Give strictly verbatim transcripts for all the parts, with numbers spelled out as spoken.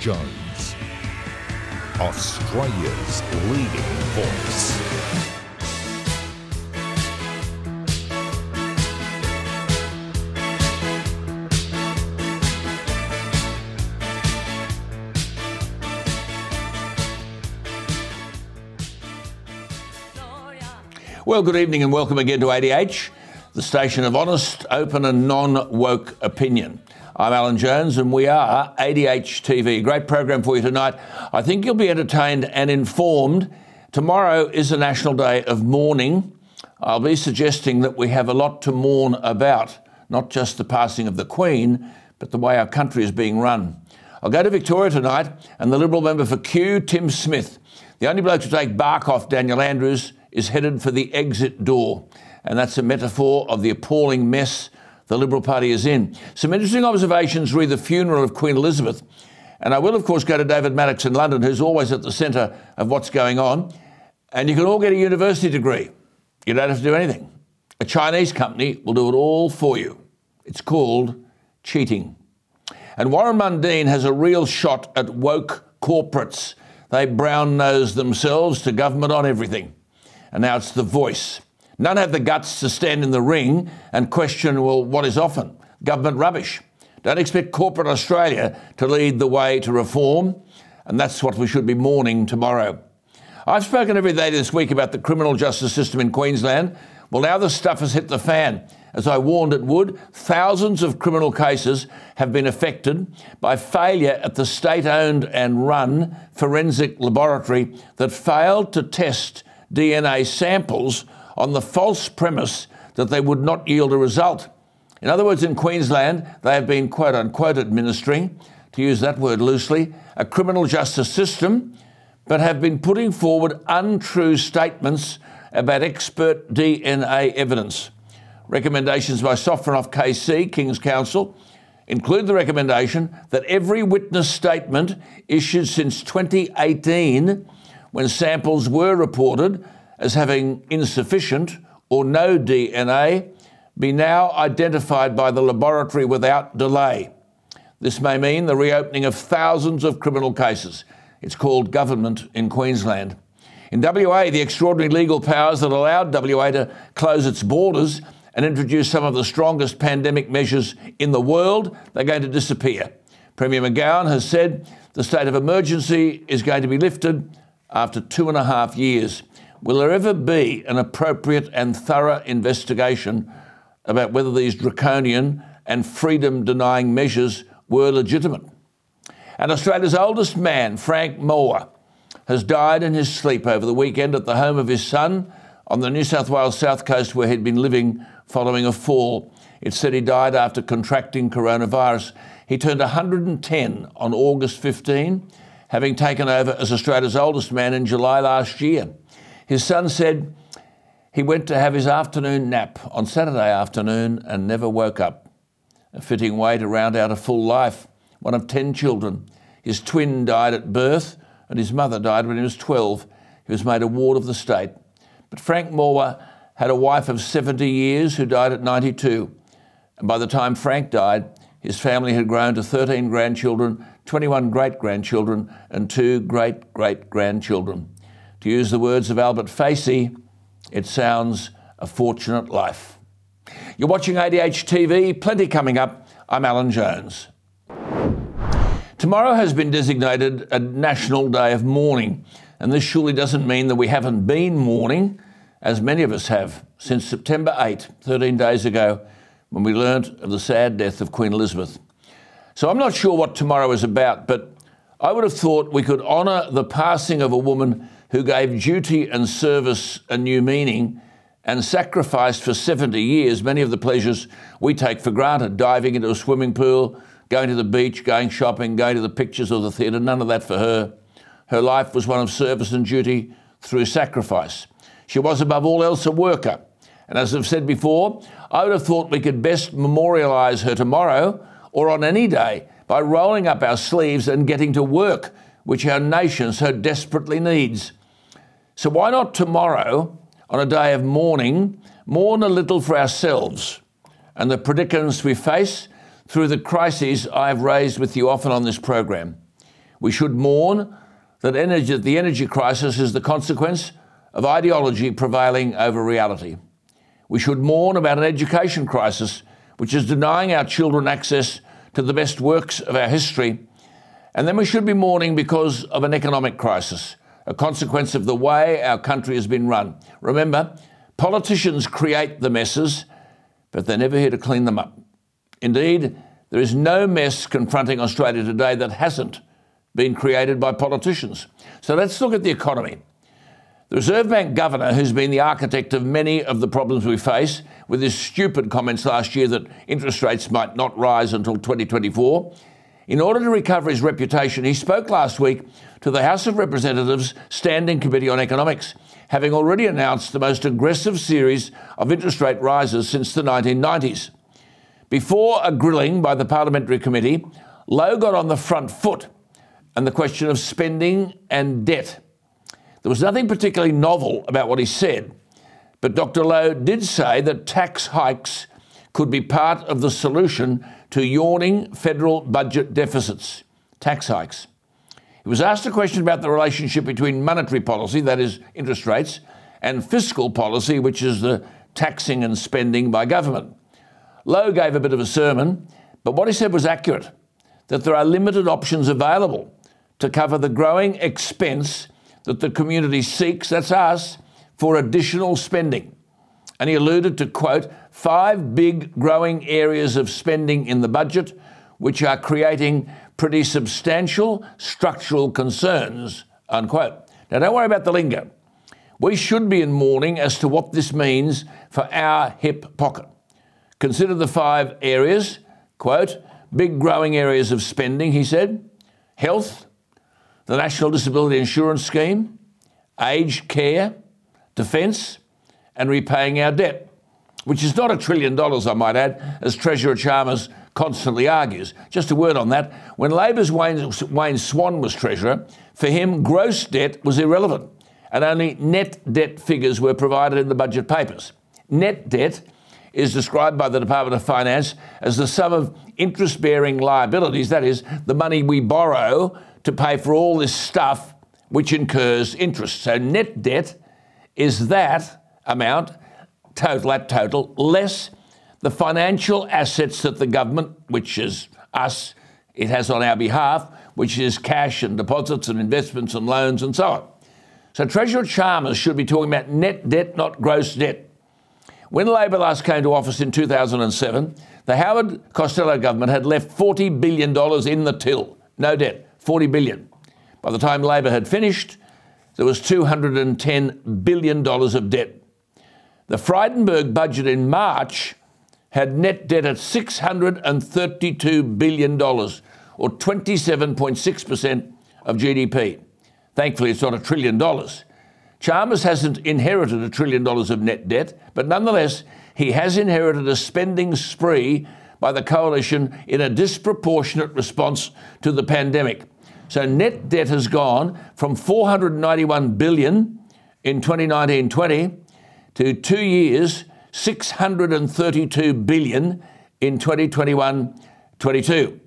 Jones, Australia's leading voice. Well, good evening and welcome again to A D H, the station of honest, open and non-woke opinion. I'm Alan Jones and we are A D H T V. Great program for you tonight. I think you'll be entertained and informed. Tomorrow is the National Day of Mourning. I'll be suggesting that we have a lot to mourn about, not just the passing of the Queen, but the way our country is being run. I'll go to Victoria tonight and the Liberal member for Kew, Tim Smith, the only bloke to take bark off Daniel Andrews, is headed for the exit door. And that's a metaphor of the appalling mess the Liberal Party is in. Some interesting observations re the funeral of Queen Elizabeth. And I will, of course, go to David Maddox in London, who's always at the centre of what's going on. And you can all get a university degree. You don't have to do anything. A Chinese company will do it all for you. It's called cheating. And Warren Mundine has a real shot at woke corporates. They brown-nose themselves to government on everything. And now it's The Voice. None have the guts to stand in the ring and question, well, what is often government rubbish. Don't expect corporate Australia to lead the way to reform. And that's what we should be mourning tomorrow. I've spoken every day this week about the criminal justice system in Queensland. Well, now the stuff has hit the fan. As I warned it would, thousands of criminal cases have been affected by failure at the state-owned and run forensic laboratory that failed to test D N A samples on the false premise that they would not yield a result. In other words, in Queensland, they have been quote unquote administering, to use that word loosely, a criminal justice system, but have been putting forward untrue statements about expert D N A evidence. Recommendations by Sofronoff K C, King's Counsel, include the recommendation that every witness statement issued since twenty eighteen when samples were reported as having insufficient or no D N A, be now identified by the laboratory without delay. This may mean the reopening of thousands of criminal cases. It's called government in Queensland. In W A, the extraordinary legal powers that allowed W A to close its borders and introduce some of the strongest pandemic measures in the world, they're going to disappear. Premier McGowan has said the state of emergency is going to be lifted after two and a half years. Will there ever be an appropriate and thorough investigation about whether these draconian and freedom-denying measures were legitimate? And Australia's oldest man, Frank Moore, has died in his sleep over the weekend at the home of his son on the New South Wales South Coast where he'd been living following a fall. It said he died after contracting coronavirus. He turned one hundred ten on August fifteenth, having taken over as Australia's oldest man in July last year. His son said he went to have his afternoon nap on Saturday afternoon and never woke up. A fitting way to round out a full life, one of ten children. His twin died at birth and his mother died when he was twelve. He was made a ward of the state. But Frank Moore had a wife of seventy years who died at ninety-two. And by the time Frank died, his family had grown to thirteen grandchildren, twenty-one great-grandchildren and two great-great-grandchildren. To use the words of Albert Facey, it sounds a fortunate life. You're watching A D H T V, plenty coming up. I'm Alan Jones. Tomorrow has been designated a National Day of Mourning, and this surely doesn't mean that we haven't been mourning, as many of us have, since September eighth, thirteen days ago, when we learnt of the sad death of Queen Elizabeth. So I'm not sure what tomorrow is about, but I would have thought we could honour the passing of a woman who gave duty and service a new meaning and sacrificed for seventy years many of the pleasures we take for granted, diving into a swimming pool, going to the beach, going shopping, going to the pictures or the theatre, none of that for her. Her life was one of service and duty through sacrifice. She was above all else a worker. And as I've said before, I would have thought we could best memorialise her tomorrow or on any day by rolling up our sleeves and getting to work, which our nation so desperately needs. So why not tomorrow, on a day of mourning, mourn a little for ourselves and the predicaments we face through the crises I've raised with you often on this program. We should mourn that energy, the energy crisis is the consequence of ideology prevailing over reality. We should mourn about an education crisis which is denying our children access to the best works of our history. And then we should be mourning because of an economic crisis, a consequence of the way our country has been run. Remember, politicians create the messes, but they're never here to clean them up. Indeed, there is no mess confronting Australia today that hasn't been created by politicians. So let's look at the economy. The Reserve Bank governor, who's been the architect of many of the problems we face, with his stupid comments last year that interest rates might not rise until twenty twenty-four, in order to recover his reputation, he spoke last week to the House of Representatives Standing Committee on Economics, having already announced the most aggressive series of interest rate rises since the nineteen nineties. Before a grilling by the Parliamentary Committee, Lowe got on the front foot and the question of spending and debt. There was nothing particularly novel about what he said, but Doctor Lowe did say that tax hikes could be part of the solution to yawning federal budget deficits. Tax hikes. He was asked a question about the relationship between monetary policy, that is interest rates, and fiscal policy, which is the taxing and spending by government. Lowe gave a bit of a sermon, but what he said was accurate, that there are limited options available to cover the growing expense that the community seeks, that's us, for additional spending. And he alluded to, quote, five big growing areas of spending in the budget, which are creating pretty substantial structural concerns, unquote. Now, don't worry about the lingo. We should be in mourning as to what this means for our hip pocket. Consider the five areas, quote, big growing areas of spending, he said, health, the National Disability Insurance Scheme, aged care, defence, and repaying our debt, which is not a trillion dollars, I might add, as Treasurer Chalmers constantly argues. Just a word on that. When Labor's Wayne, Wayne Swan was Treasurer, for him gross debt was irrelevant and only net debt figures were provided in the budget papers. Net debt is described by the Department of Finance as the sum of interest-bearing liabilities, that is, the money we borrow to pay for all this stuff which incurs interest. So net debt is that amount, total at total, less the financial assets that the government, which is us, it has on our behalf, which is cash and deposits and investments and loans and so on. So Treasurer Chalmers should be talking about net debt, not gross debt. When Labor last came to office in two thousand seven, the Howard Costello government had left forty billion dollars in the till, no debt. forty billion dollars. By the time Labor had finished, there was two hundred ten billion dollars of debt. The Frydenberg budget in March had net debt at six hundred thirty-two billion dollars, or twenty-seven point six percent of G D P. Thankfully, it's not a trillion dollars. Chalmers hasn't inherited a trillion dollars of net debt, but nonetheless, he has inherited a spending spree by the coalition in a disproportionate response to the pandemic. So net debt has gone from four hundred ninety-one billion dollars in twenty nineteen twenty to two years, six hundred thirty-two billion dollars in twenty twenty-one twenty-two.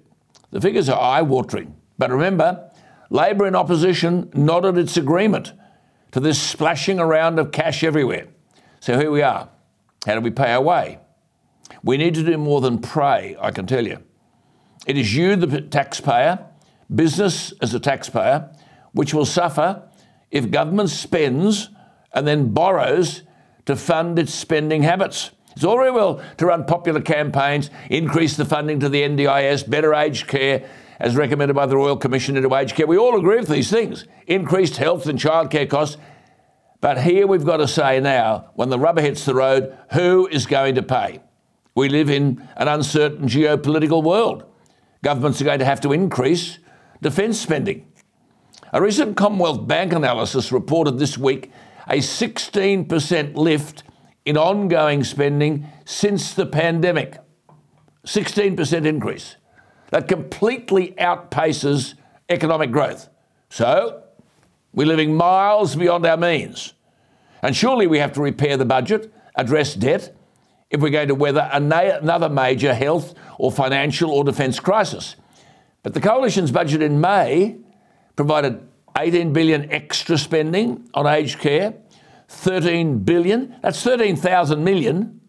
The figures are eye-watering. But remember, Labor in opposition nodded its agreement to this splashing around of cash everywhere. So here we are. How do we pay our way? We need to do more than pray, I can tell you. It is you, the taxpayer, business as a taxpayer, which will suffer if government spends and then borrows to fund its spending habits. It's all very well to run popular campaigns, increase the funding to the N D I S, better aged care, as recommended by the Royal Commission into Aged Care. We all agree with these things, increased health and childcare costs. But here we've got to say now, when the rubber hits the road, who is going to pay? We live in an uncertain geopolitical world. Governments are going to have to increase defence spending. A recent Commonwealth Bank analysis reported this week a sixteen percent lift in ongoing spending since the pandemic. sixteen percent increase. That completely outpaces economic growth. So we're living miles beyond our means. And surely we have to repair the budget, address debt, if we're going to weather another major health or financial or defence crisis. But the Coalition's budget in May provided eighteen billion dollars extra spending on aged care, thirteen billion dollars, that's thirteen thousand million dollars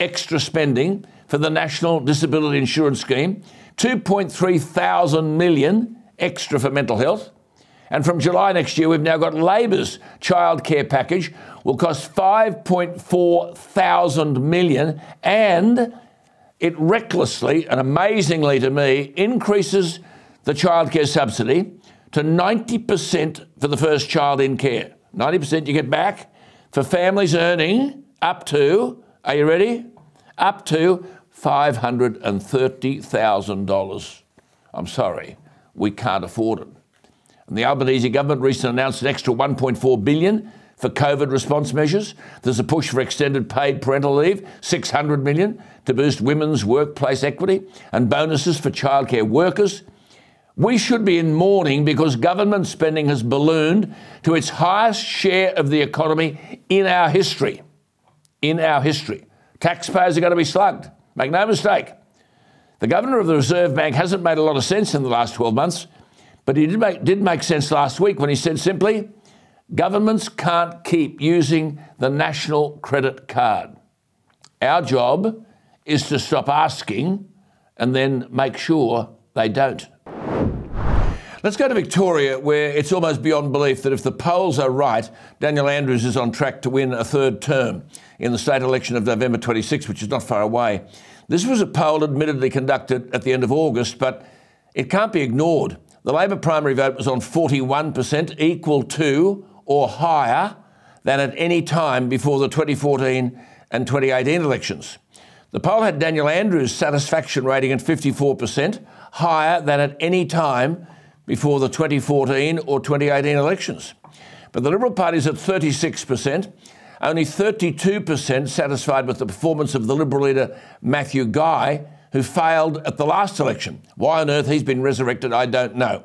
extra spending for the National Disability Insurance Scheme, two point three thousand million dollars extra for mental health. And from July next year, we've now got Labor's childcare package will cost five point four thousand million dollars, and it recklessly and amazingly to me increases the childcare subsidy to ninety percent for the first child in care. ninety percent you get back for families earning up to, are you ready? Up to five hundred thirty thousand dollars. I'm sorry, we can't afford it. And the Albanese government recently announced an extra one point four billion dollars for COVID response measures. There's a push for extended paid parental leave, six hundred million dollars to boost women's workplace equity and bonuses for childcare workers. We should be in mourning because government spending has ballooned to its highest share of the economy in our history. In our history. Taxpayers are going to be slugged. Make no mistake. The governor of the Reserve Bank hasn't made a lot of sense in the last twelve months, but he did make, did make sense last week when he said simply, governments can't keep using the national credit card. Our job is to stop asking and then make sure they don't. Let's go to Victoria, where it's almost beyond belief that if the polls are right, Daniel Andrews is on track to win a third term in the state election of November twenty-sixth, which is not far away. This was a poll admittedly conducted at the end of August, but it can't be ignored. The Labor primary vote was on forty-one percent, equal to or higher than at any time before the twenty fourteen and twenty eighteen elections. The poll had Daniel Andrews' satisfaction rating at fifty-four percent, higher than at any time before the twenty fourteen or twenty eighteen elections. But the Liberal Party is at thirty-six percent, only thirty-two percent satisfied with the performance of the Liberal leader Matthew Guy, who failed at the last election. Why on earth he's been resurrected, I don't know.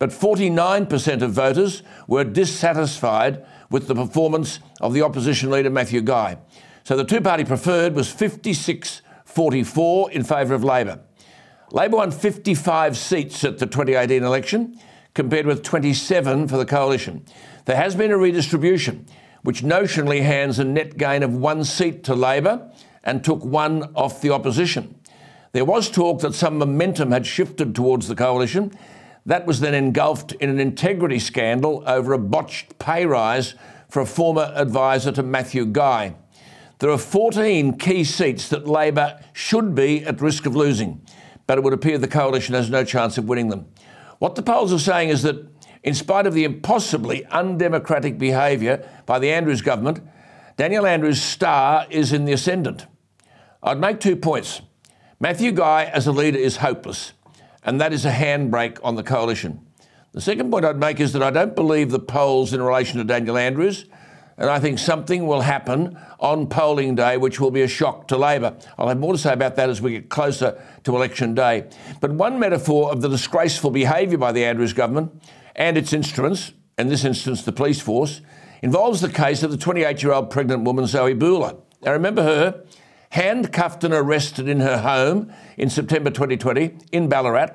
But forty-nine percent of voters were dissatisfied with the performance of the opposition leader Matthew Guy. So the two-party preferred was fifty-six forty-four in favour of Labor. Labor won fifty-five seats at the twenty eighteen election, compared with twenty-seven for the coalition. There has been a redistribution, which notionally hands a net gain of one seat to Labor and took one off the opposition. There was talk that some momentum had shifted towards the coalition. That was then engulfed in an integrity scandal over a botched pay rise for a former advisor to Matthew Guy. There are fourteen key seats that Labor should be at risk of losing, but it would appear the coalition has no chance of winning them. What the polls are saying is that in spite of the impossibly undemocratic behaviour by the Andrews government, Daniel Andrews' star is in the ascendant. I'd make two points. Matthew Guy as a leader is hopeless, and that is a handbrake on the coalition. The second point I'd make is that I don't believe the polls in relation to Daniel Andrews, and I think something will happen on polling day which will be a shock to Labor. I'll have more to say about that as we get closer to election day. But one metaphor of the disgraceful behaviour by the Andrews government and its instruments, in this instance the police force, involves the case of the twenty-eight-year-old pregnant woman Zoe Bula. Now remember her, handcuffed and arrested in her home in September twenty twenty in Ballarat,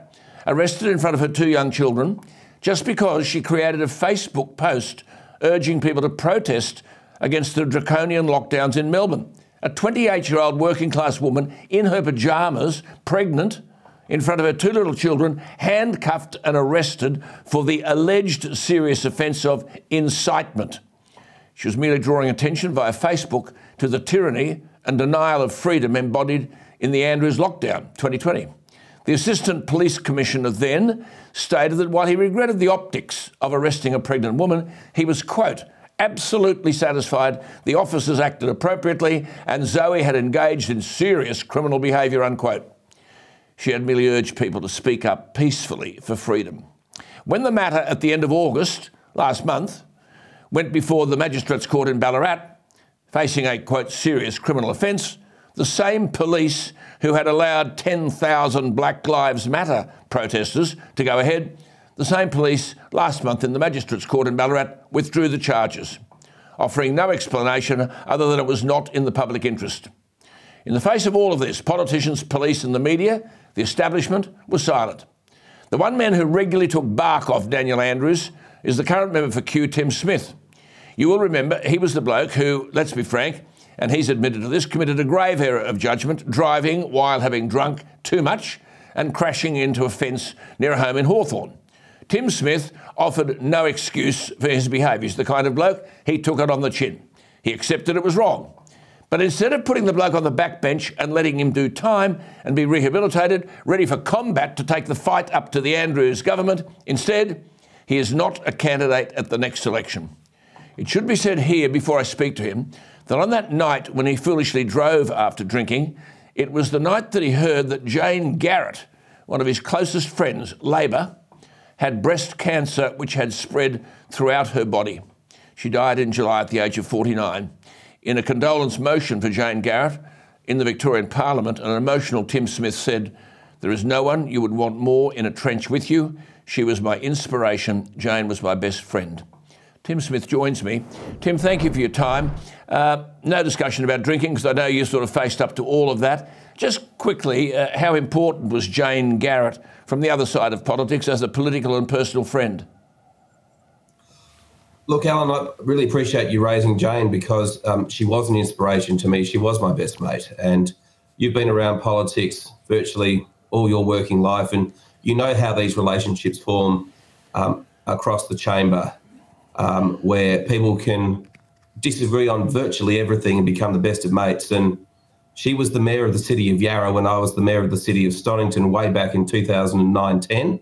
arrested in front of her two young children, just because she created a Facebook post urging people to protest against the draconian lockdowns in Melbourne. A twenty-eight-year-old working-class woman in her pyjamas, pregnant, in front of her two little children, handcuffed and arrested for the alleged serious offence of incitement. She was merely drawing attention via Facebook to the tyranny and denial of freedom embodied in the Andrews lockdown, twenty twenty. The Assistant Police Commissioner then stated that while he regretted the optics of arresting a pregnant woman, he was, quote, absolutely satisfied the officers acted appropriately and Zoe had engaged in serious criminal behaviour, unquote. She had merely urged people to speak up peacefully for freedom. When the matter at the end of August, last month, went before the Magistrates' Court in Ballarat, facing a, quote, serious criminal offence, the same police who had allowed ten thousand Black Lives Matter protesters to go ahead, the same police last month in the Magistrates' Court in Ballarat withdrew the charges, offering no explanation other than it was not in the public interest. In the face of all of this, politicians, police and the media, the establishment, was silent. The one man who regularly took bark off Daniel Andrews is the current member for Q, Tim Smith. You will remember he was the bloke who, let's be frank, and he's admitted to this, committed a grave error of judgment, driving while having drunk too much and crashing into a fence near a home in Hawthorne. Tim Smith offered no excuse for his behaviour. He's the kind of bloke, he took it on the chin. He accepted it was wrong. But instead of putting the bloke on the backbench and letting him do time and be rehabilitated, ready for combat to take the fight up to the Andrews government, instead, he is not a candidate at the next election. It should be said here before I speak to him that on that night when he foolishly drove after drinking, it was the night that he heard that Jane Garrett, one of his closest friends, Labor, had breast cancer which had spread throughout her body. She died in July at the age of forty-nine. In a condolence motion for Jane Garrett in the Victorian Parliament, an emotional Tim Smith said, "There is no one you would want more in a trench with you. She was my inspiration. Jane was my best friend." Tim Smith joins me. Tim, thank you for your time. Uh, no discussion about drinking, because I know you sort of faced up to all of that. Just quickly, uh, how important was Jane Garrett from the other side of politics as a political and personal friend? Look, Alan, I really appreciate you raising Jane, because um, she was an inspiration to me. She was my best mate. And you've been around politics virtually all your working life, and you know how these relationships form um, across the chamber, um, where people can disagree on virtually everything and become the best of mates. And she was the mayor of the city of Yarra when I was the mayor of the city of Stonington way back in two thousand nine ten.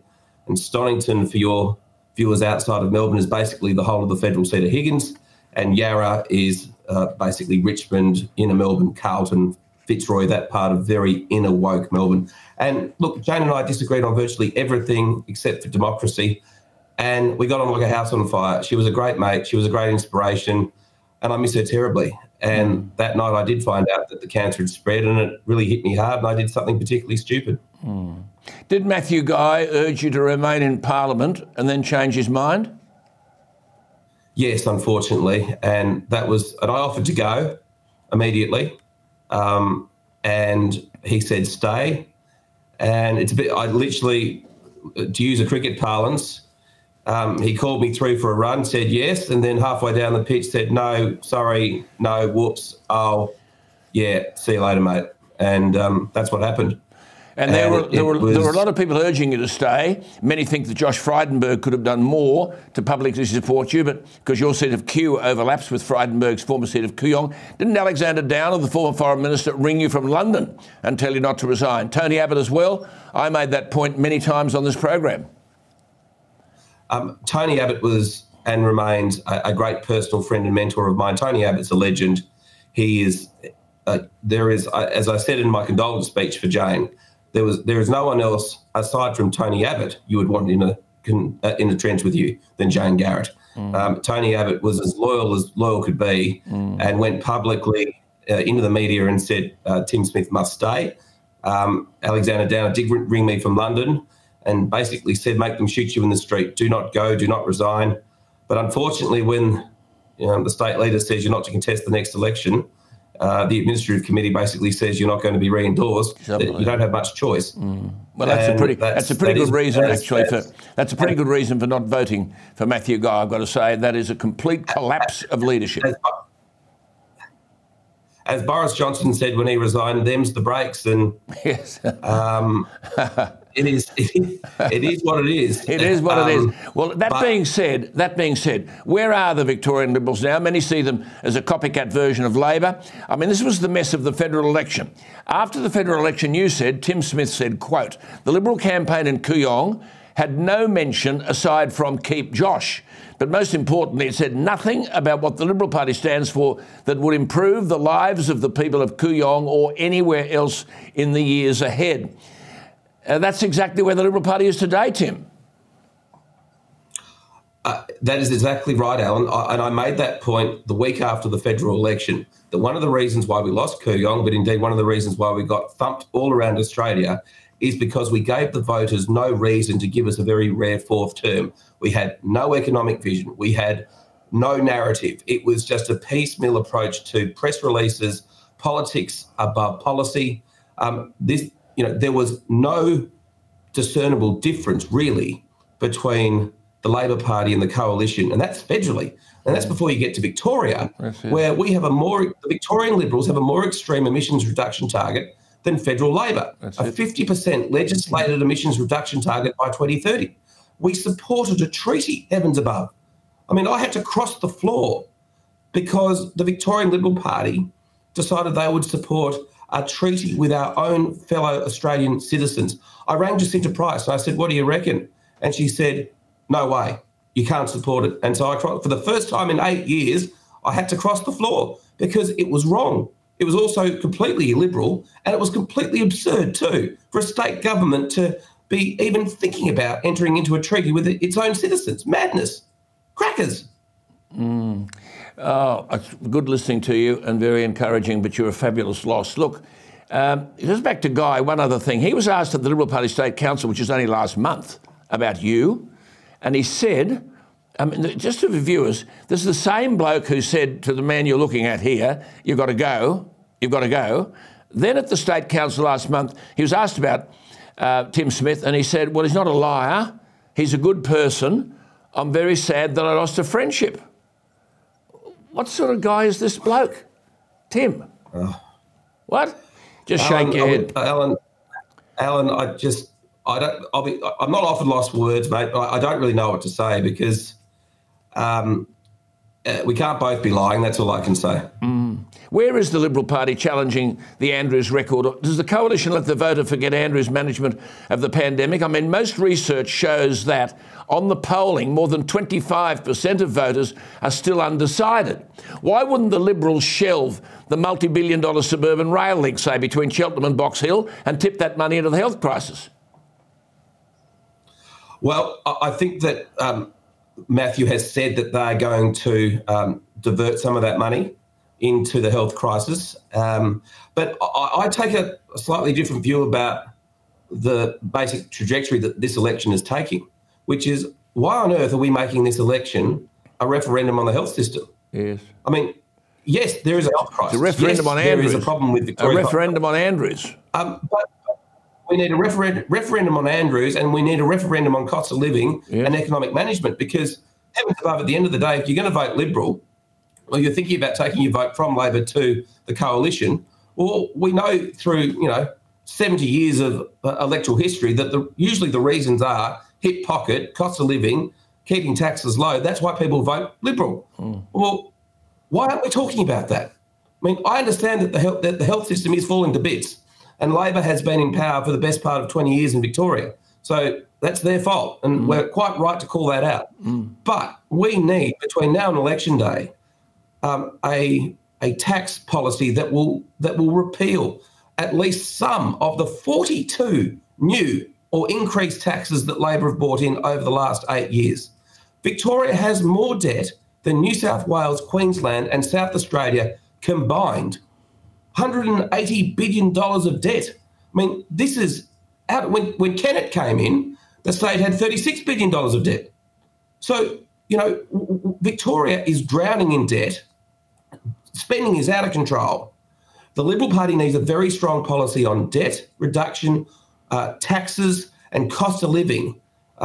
And Stonington, for your viewers outside of Melbourne, is basically the whole of the federal seat of Higgins. And Yarra is uh, basically Richmond, inner Melbourne, Carlton, Fitzroy, that part of very inner woke Melbourne. And look, Jane and I disagreed on virtually everything except for democracy. And we got on like a house on fire. She was a great mate. She was a great inspiration. And I miss her terribly. And that night I did find out that the cancer had spread, and it really hit me hard, and I did something particularly stupid. Mm. Did Matthew Guy urge you to remain in Parliament and then change his mind? Yes, unfortunately. And that was, and I offered to go immediately. Um, and he said, stay. And it's a bit, I literally, to use a cricket parlance, Um, he called me through for a run, said yes, and then halfway down the pitch said, no, sorry, no, whoops, oh, yeah, see you later, mate. And um, that's what happened. And, and there, were, there, were, was... there were a lot of people urging you to stay. Many think that Josh Frydenberg could have done more to publicly support you, but because your seat of Kew overlaps with Frydenberg's former seat of Kooyong, didn't Alexander Downer, the former foreign minister, ring you from London and tell you not to resign? Tony Abbott as well. I made that point many times on this program. Um, Tony Abbott was and remains a, a great personal friend and mentor of mine. Tony Abbott's a legend. He is, uh, there is, uh, as I said in my condolence speech for Jane, there was there is no one else aside from Tony Abbott you would want in a in a trench with you than Jane Garrett. Mm. Um, Tony Abbott was as loyal as loyal could be, mm. and went publicly uh, into the media and said uh, Tim Smith must stay. Um, Alexander Downer did ring me from London and basically said, make them shoot you in the street. Do not go, do not resign. But unfortunately, when you know, the state leader says you're not to contest the next election, uh, the administrative committee basically says you're not going to be re-endorsed. You don't have much choice. Mm. Well, that's and a pretty that's, that's a pretty that good is, reason that is, actually that's, for that's a pretty good reason for not voting for Matthew Guy. I've got to say that is a complete collapse of leadership. As, as Boris Johnson said when he resigned, "Them's the breaks." And yes. Um, It is, it is. It is what it is. It is what um, it is. Well, that but, being said, that being said, where are the Victorian Liberals now? Many see them as a copycat version of Labor. I mean, this was the mess of the federal election. After the federal election, you said, Tim Smith said, quote, "The Liberal campaign in Kooyong had no mention aside from keep Josh. But most importantly, it said nothing about what the Liberal Party stands for that would improve the lives of the people of Kooyong or anywhere else in the years ahead." Uh, that's exactly where the Liberal Party is today, Tim. Uh, that is exactly right, Alan. I, and I made that point the week after the federal election, that one of the reasons why we lost Kooyong, but indeed one of the reasons why we got thumped all around Australia, is because we gave the voters no reason to give us a very rare fourth term. We had no economic vision. We had no narrative. It was just a piecemeal approach to press releases, politics above policy. Um, this... You know, there was no discernible difference, really, between the Labor Party and the coalition, and that's federally. And that's before you get to Victoria, where we have a more, the Victorian Liberals have a more extreme emissions reduction target than federal Labor, that's a fifty percent legislated emissions reduction target by twenty thirty. We supported a treaty, heavens above. I mean, I had to cross the floor because the Victorian Liberal Party decided they would support a treaty with our own fellow Australian citizens. I rang Jacinta Price and I said, what do you reckon? And she said, no way, you can't support it. And so I, for the first time in eight years, I had to cross the floor because it was wrong. It was also completely illiberal and it was completely absurd too for a state government to be even thinking about entering into a treaty with its own citizens. Madness. Crackers. Mm. Oh, it's good listening to you and very encouraging, but you're a fabulous loss. Look, um, just back to Guy, one other thing. He was asked at the Liberal Party State Council, which was only last month, about you, and he said, I mean, just to the viewers, this is the same bloke who said to the man you're looking at here, you've got to go, you've got to go. Then at the State Council last month, he was asked about uh, Tim Smith, and he said, well, he's not a liar, he's a good person, I'm very sad that I lost a friendship. What sort of guy is this bloke? Tim. Oh. What? Just Alan, shake your head. Alan, Alan, I just, I don't, I'll be, I'm not often lost for words, mate. I, I don't really know what to say because um, uh, we can't both be lying. That's all I can say. Mm. Where is the Liberal Party challenging the Andrews record? Does the coalition let the voter forget Andrews' management of the pandemic? I mean, most research shows that on the polling, more than twenty-five percent of voters are still undecided. Why wouldn't the Liberals shelve the multi-billion dollar suburban rail link, say, between Cheltenham and Box Hill and tip that money into the health crisis? Well, I think that um, Matthew has said that they're going to um, divert some of that money into the health crisis. Um, but I, I take a, a slightly different view about the basic trajectory that this election is taking, which is why on earth are we making this election a referendum on the health system? Yes. I mean, yes, there is a health crisis. The referendum yes, on Andrews. There is a problem with Victoria. A referendum on Andrews. Um, but we need a referen- referendum on Andrews and we need a referendum on cost of living yes. and economic management because heavens above, at the end of the day, if you're going to vote Liberal, well, you're thinking about taking your vote from Labor to the coalition. Well, we know through, you know, seventy years of uh, electoral history that the, usually the reasons are hip pocket, cost of living, keeping taxes low. That's why people vote Liberal. Mm. Well, why aren't we talking about that? I mean, I understand that the, health, that the health system is falling to bits and Labor has been in power for the best part of twenty years in Victoria. So that's their fault and mm. we're quite right to call that out. Mm. But we need, between now and election day, Um, a a tax policy that will that will repeal at least some of the forty-two new or increased taxes that Labor have brought in over the last eight years. Victoria has more debt than New South Wales, Queensland and South Australia combined. one hundred eighty billion dollars of debt. I mean, this is out, when when Kennett came in, the state had thirty-six billion dollars of debt. So, you know, Victoria is drowning in debt. Spending is out of control. The Liberal Party needs a very strong policy on debt reduction, uh, taxes and cost of living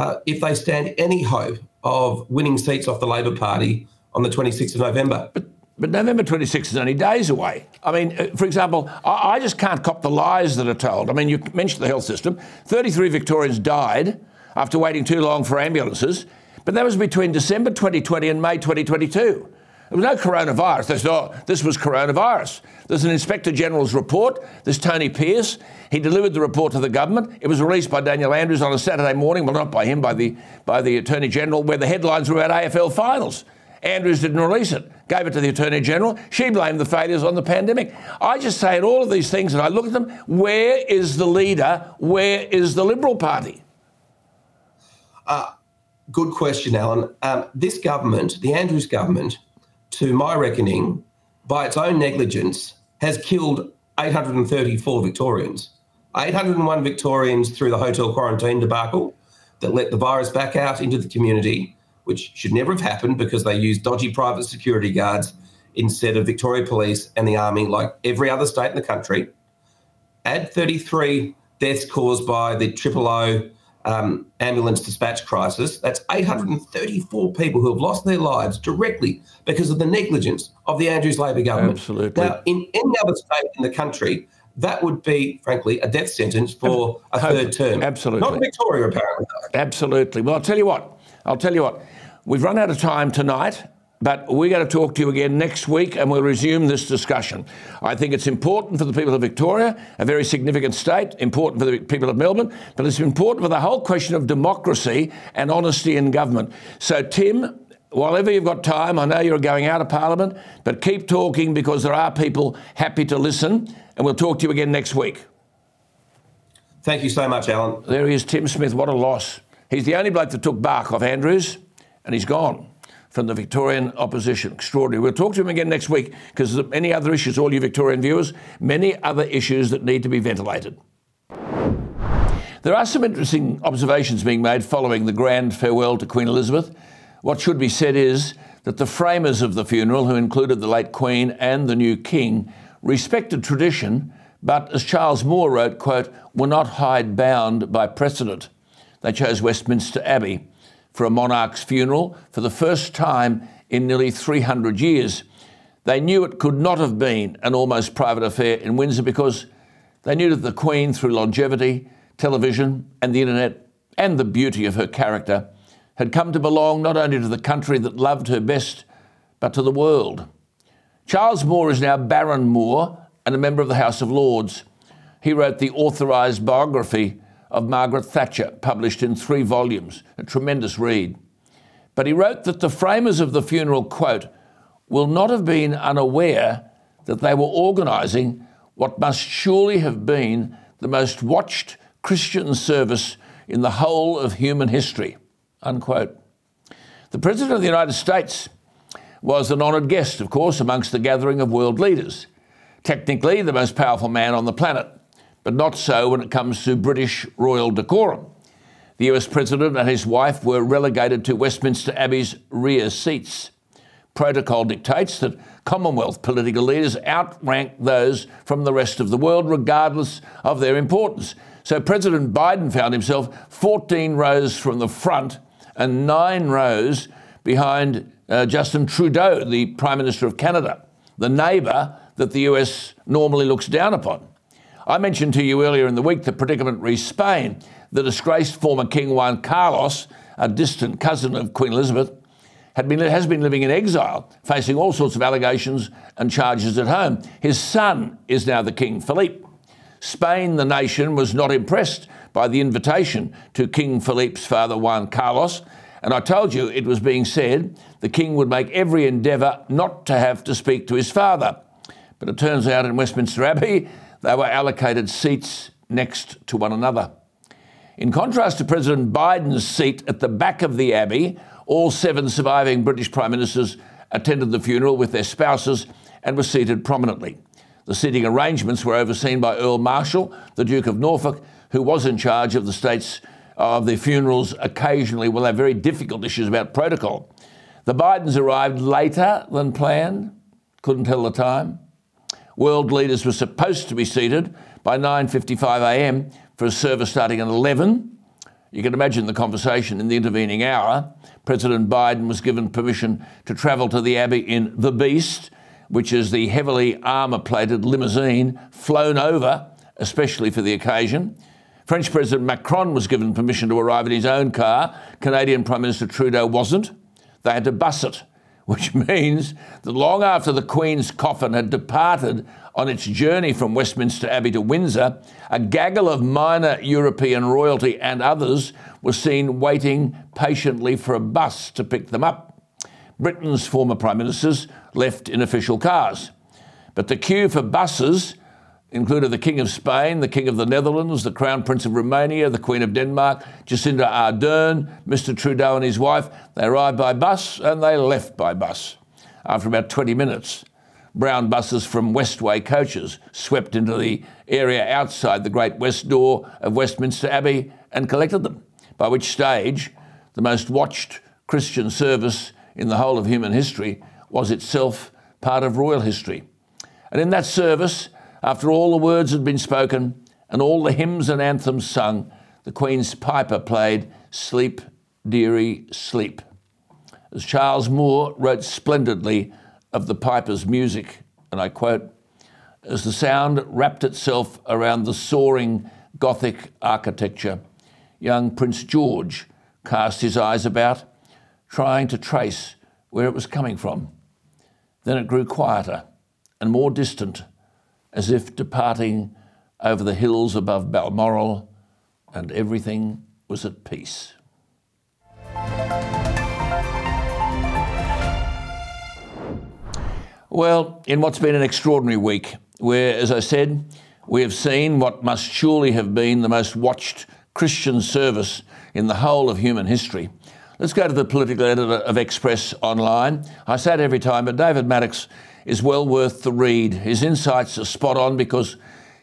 uh, if they stand any hope of winning seats off the Labor Party on the twenty-sixth of November. But, but November twenty-sixth is only days away. I mean, for example, I, I just can't cop the lies that are told. I mean, you mentioned the health system. thirty-three Victorians died after waiting too long for ambulances. But that was between December twenty twenty and May twenty twenty-two. There was no coronavirus. There's no, this was coronavirus. There's an Inspector General's report. There's Tony Pearce. He delivered the report to the government. It was released by Daniel Andrews on a Saturday morning. Well, not by him, by the by the Attorney General, where the headlines were about A F L finals. Andrews didn't release it, gave it to the Attorney General. She blamed the failures on the pandemic. I just say at all of these things and I look at them, where is the leader? Where is the Liberal Party? Uh, Good question, Alan. Um, this government, the Andrews government, to my reckoning, by its own negligence, has killed eight hundred thirty-four Victorians. eight hundred one Victorians through the hotel quarantine debacle that let the virus back out into the community, which should never have happened because they used dodgy private security guards instead of Victoria Police and the Army like every other state in the country. Add thirty-three deaths caused by the triple O um, ambulance dispatch crisis, that's eight hundred thirty-four people who have lost their lives directly because of the negligence of the Andrews Labor government. Absolutely. Now, in any other state in the country, that would be, frankly, a death sentence for a third term. Absolutely. Not Victoria, apparently. Though. Absolutely. Well, I'll tell you what. I'll tell you what. We've run out of time tonight, but we're going to talk to you again next week and we'll resume this discussion. I think it's important for the people of Victoria, a very significant state, important for the people of Melbourne, but it's important for the whole question of democracy and honesty in government. So, Tim, whenever you've got time, I know you're going out of Parliament, but keep talking because there are people happy to listen. And we'll talk to you again next week. Thank you so much, Alan. There he is, Tim Smith. What a loss. He's the only bloke that took bark off Andrews, and he's gone from the Victorian opposition. Extraordinary. We'll talk to him again next week because there's many other issues, all you Victorian viewers, many other issues that need to be ventilated. There are some interesting observations being made following the grand farewell to Queen Elizabeth. What should be said is that the framers of the funeral, who included the late Queen and the new King, respected tradition, but as Charles Moore wrote, quote, were not hidebound by precedent. They chose Westminster Abbey for a monarch's funeral for the first time in nearly three hundred years. They knew it could not have been an almost private affair in Windsor because they knew that the Queen, through longevity, television and the internet and the beauty of her character, had come to belong not only to the country that loved her best, but to the world. Charles Moore is now Baron Moore and a member of the House of Lords. He wrote the authorised biography of Margaret Thatcher, published in three volumes, a tremendous read. But he wrote that the framers of the funeral, quote, will not have been unaware that they were organising what must surely have been the most watched Christian service in the whole of human history, unquote. The President of the United States was an honoured guest, of course, amongst the gathering of world leaders. Technically, the most powerful man on the planet, but not so when it comes to British royal decorum. The U S President and his wife were relegated to Westminster Abbey's rear seats. Protocol dictates that Commonwealth political leaders outrank those from the rest of the world, regardless of their importance. So President Biden found himself fourteen rows from the front and nine rows behind Uh, Justin Trudeau, the Prime Minister of Canada, the neighbour that the U S normally looks down upon. I mentioned to you earlier in the week the predicament reached Spain. The disgraced former King Juan Carlos, a distant cousin of Queen Elizabeth, had been, has been living in exile, facing all sorts of allegations and charges at home. His son is now the King Felipe. Spain, the nation, was not impressed by the invitation to King Felipe's father, Juan Carlos. And I told you it was being said the King would make every endeavour not to have to speak to his father. But it turns out in Westminster Abbey, they were allocated seats next to one another. In contrast to President Biden's seat at the back of the Abbey, all seven surviving British Prime Ministers attended the funeral with their spouses and were seated prominently. The seating arrangements were overseen by Earl Marshall, the Duke of Norfolk, who was in charge of the state's of the funerals. Occasionally will have very difficult issues about protocol. The Bidens arrived later than planned, couldn't tell the time. World leaders were supposed to be seated by nine fifty-five a m for a service starting at eleven. You can imagine the conversation in the intervening hour. President Biden was given permission to travel to the Abbey in the Beast, which is the heavily armour-plated limousine flown over, especially for the occasion. French President Macron was given permission to arrive in his own car. Canadian Prime Minister Trudeau wasn't. They had to bus it, which means that long after the Queen's coffin had departed on its journey from Westminster Abbey to Windsor, a gaggle of minor European royalty and others were seen waiting patiently for a bus to pick them up. Britain's former Prime Ministers left in official cars. But the queue for buses included the King of Spain, the King of the Netherlands, the Crown Prince of Romania, the Queen of Denmark, Jacinda Ardern, Mister Trudeau and his wife. They arrived by bus and they left by bus. After about twenty minutes, brown buses from Westway coaches swept into the area outside the Great West Door of Westminster Abbey and collected them, by which stage the most watched Christian service in the whole of human history was itself part of royal history. And in that service, after all the words had been spoken and all the hymns and anthems sung, the Queen's Piper played Sleep, Dearie, Sleep, as Charles Moore wrote splendidly of the Piper's music, and I quote, as the sound wrapped itself around the soaring Gothic architecture, young Prince George cast his eyes about, trying to trace where it was coming from. Then it grew quieter and more distant, as if departing over the hills above Balmoral, and everything was at peace. Well, in what's been an extraordinary week, where, as I said, we have seen what must surely have been the most watched Christian service in the whole of human history. Let's go to the political editor of Express Online. I say it every time, but David Maddox is well worth the read. His insights are spot on because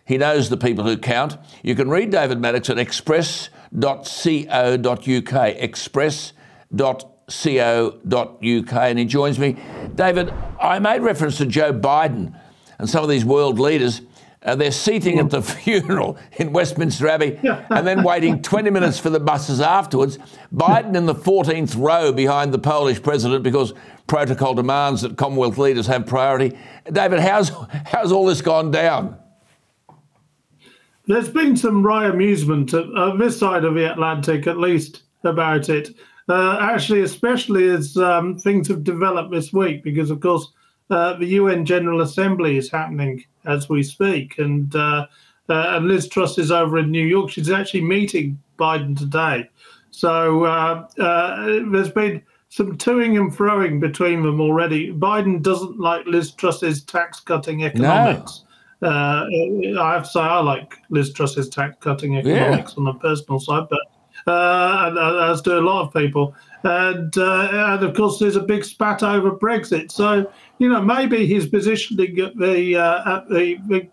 he knows the people who count. You can read David Maddox at express dot co dot U K, express dot co dot U K, and he joins me. David, I made reference to Joe Biden and some of these world leaders. Uh, they're seating at the funeral in Westminster Abbey and then waiting twenty minutes for the buses afterwards. Biden in the fourteenth row behind the Polish president because protocol demands that Commonwealth leaders have priority. David, how's how's all this gone down? There's been some wry amusement at, at this side of the Atlantic, at least, about it. Uh, actually, especially as um, things have developed this week, because, of course, Uh, the U N General Assembly is happening as we speak, and uh, uh, and Liz Truss is over in New York. She's actually meeting Biden today. So uh, uh, there's been some toing and froing between them already. Biden doesn't like Liz Truss's tax-cutting economics. No. Uh, I have to say I like Liz Truss's tax-cutting economics yeah. on the personal side, but uh, and, uh, as do a lot of people. And, uh, and of course, there's a big spat over Brexit. So, you know, maybe his positioning at the uh, at the, the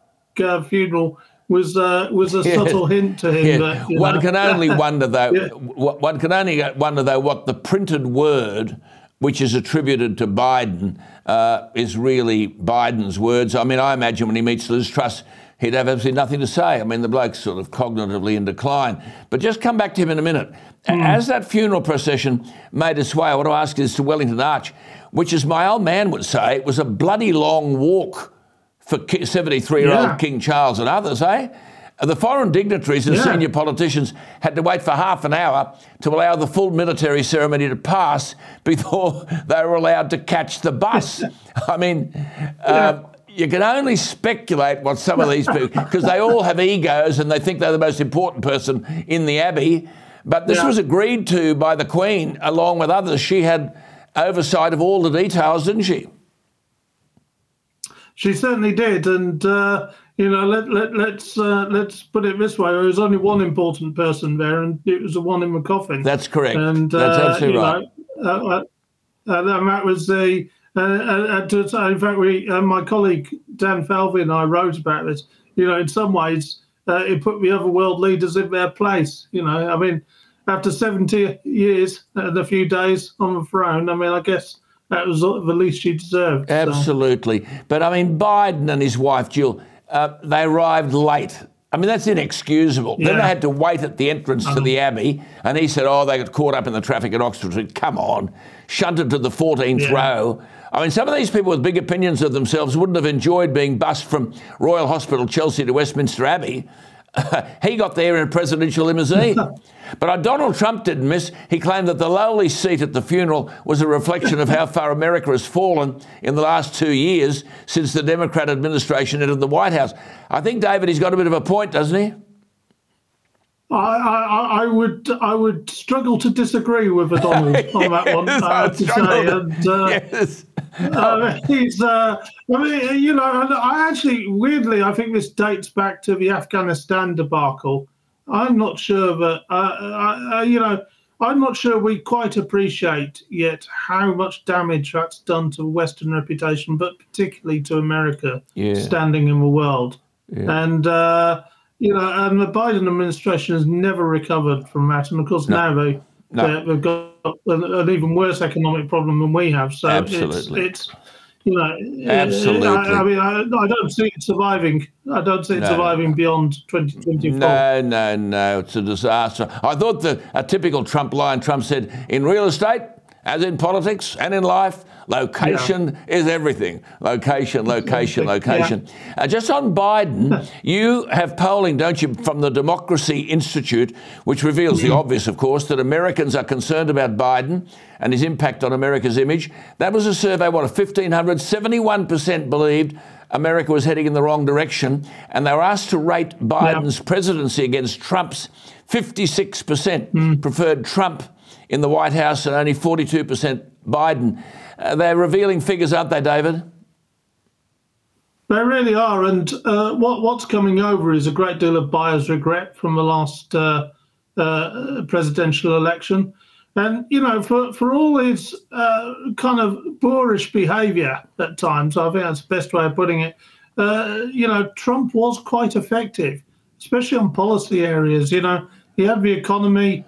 uh, funeral was uh, was a yeah. subtle hint to him. Yeah. That, one know, can only wonder, though. Yeah. W- one can only wonder, though, what the printed word, which is attributed to Biden, uh, is really Biden's words. I mean, I imagine when he meets Liz Truss, he'd have absolutely nothing to say. I mean, the bloke's sort of cognitively in decline. But just come back to him in a minute. Mm. As that funeral procession made its way, I want to ask you this, to Wellington Arch, which, as my old man would say, was a bloody long walk for seventy-three-year-old yeah. King Charles and others, eh? The foreign dignitaries and yeah. senior politicians had to wait for half an hour to allow the full military ceremony to pass before they were allowed to catch the bus. I mean... Yeah. Um, You can only speculate what some of these people, because they all have egos and they think they're the most important person in the Abbey. But this yeah. was agreed to by the Queen along with others. She had oversight of all the details, didn't she? She certainly did. And, uh, you know, let, let, let's uh, let's put it this way. There was only one important person there, and it was the one in the coffin. That's correct. And, That's uh, absolutely right. Know, uh, uh, and that was the... Uh, and to, in fact, we, uh, my colleague Dan Falvey and I wrote about this. You know, in some ways, uh, it put the other world leaders in their place. You know, I mean, after seventy years and a few days on the throne, I mean, I guess that was the least you deserved. Absolutely. So. But, I mean, Biden and his wife, Jill, uh, they arrived late. I mean, that's inexcusable. Yeah. Then they had to wait at the entrance to the Abbey, and he said, oh, they got caught up in the traffic at Oxford Street. Come on. Shunted to the fourteenth yeah. row. I mean, some of these people with big opinions of themselves wouldn't have enjoyed being bussed from Royal Hospital, Chelsea, to Westminster Abbey. He got there in a presidential limousine. But Donald Trump didn't miss. He claimed that the lowly seat at the funeral was a reflection of how far America has fallen in the last two years since the Democrat administration entered the White House. I think, David, he's got a bit of a point, doesn't he? I, I, I would I would struggle to disagree with Donald yes, on that one, I have to say. And, uh, yes. uh, he's, uh, I mean, you know, I actually, weirdly, I think this dates back to the Afghanistan debacle. I'm not sure that, uh, I, I, you know, I'm not sure we quite appreciate yet how much damage that's done to Western reputation, but particularly to America yeah. standing in the world. Yeah. And... Uh, You know, and the Biden administration has never recovered from that. And, of course, no. now they, no. they, they've got an, an even worse economic problem than we have. So Absolutely. It's, it's, You know, absolutely. I, I mean, I, I don't see it surviving. I don't see it no, surviving no. beyond twenty twenty-four. No, no, no. It's a disaster. I thought that a typical Trump line, Trump said, in real estate, as in politics and in life, location yeah. is everything. Location, location, location. Yeah. Uh, just on Biden, you have polling, don't you, from the Democracy Institute, which reveals the obvious, of course, that Americans are concerned about Biden and his impact on America's image. That was a survey, what, of fifteen hundred, seventy-one percent believed America was heading in the wrong direction, and they were asked to rate Biden's yeah. presidency against Trump's. fifty-six percent mm. preferred Trump in the White House and only forty-two percent Biden. Uh, they're revealing figures, aren't they, David? They really are. And uh, what, what's coming over is a great deal of buyer's regret from the last uh, uh, presidential election. And, you know, for, for all his uh, kind of boorish behaviour at times, I think that's the best way of putting it, uh, you know, Trump was quite effective, especially on policy areas. You know, he had the economy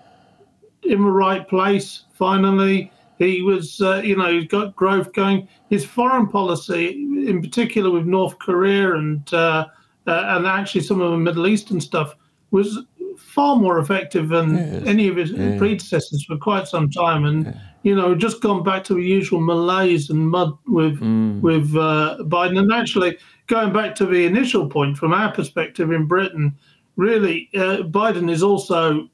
in the right place, finally. He was, uh, you know, he's got growth going. His foreign policy, in particular with North Korea and uh, uh, and actually some of the Middle Eastern stuff, was far more effective than yes. any of his yeah. predecessors for quite some time. And, yeah. you know, just gone back to the usual malaise and mud with, mm. with uh, Biden. And actually, going back to the initial point, from our perspective in Britain, really, uh, Biden is also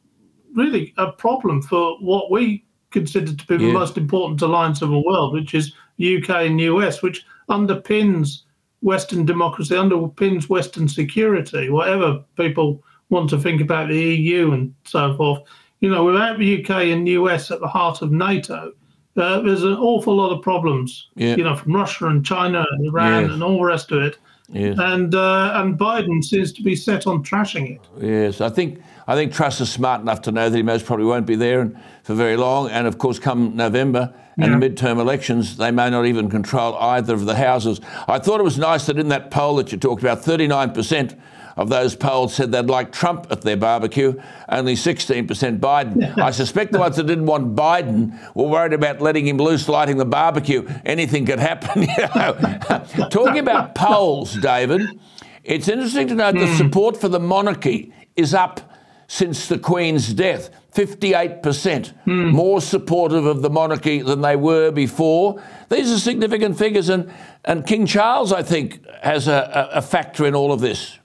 really a problem for what we consider to be yeah. the most important alliance of the world, which is U K and U S, which underpins Western democracy, underpins Western security, whatever people want to think about the E U and so forth. You know, without the U K and U S at the heart of NATO, uh, there's an awful lot of problems, yeah. you know, from Russia and China and Iran yes. and all the rest of it. Yes. And uh, and Biden seems to be set on trashing it. Yes, I think I think Truss is smart enough to know that he most probably won't be there for very long. And of course, come November and yeah. the midterm elections, they may not even control either of the houses. I thought it was nice that in that poll that you talked about, thirty-nine percent of those polled said they'd like Trump at their barbecue, only sixteen percent Biden. I suspect the ones that didn't want Biden were worried about letting him loose, lighting the barbecue. Anything could happen, you know. Talking about polls, David, it's interesting to note mm. that support for the monarchy is up since the Queen's death, fifty-eight percent mm. more supportive of the monarchy than they were before. These are significant figures, and, and King Charles, I think, has a, a factor in all of this.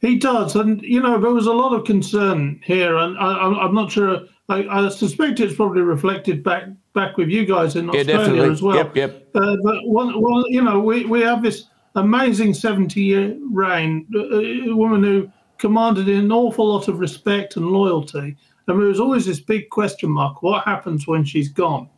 He does, and, you know, there was a lot of concern here, and I, I'm not sure, I, I suspect it's probably reflected back back with you guys in Australia yeah, definitely. as well. Yep, yep. Uh, but, one, one, you know, we, we have this amazing seventy-year reign, a woman who commanded an awful lot of respect and loyalty, and there was always this big question mark, what happens when she's gone?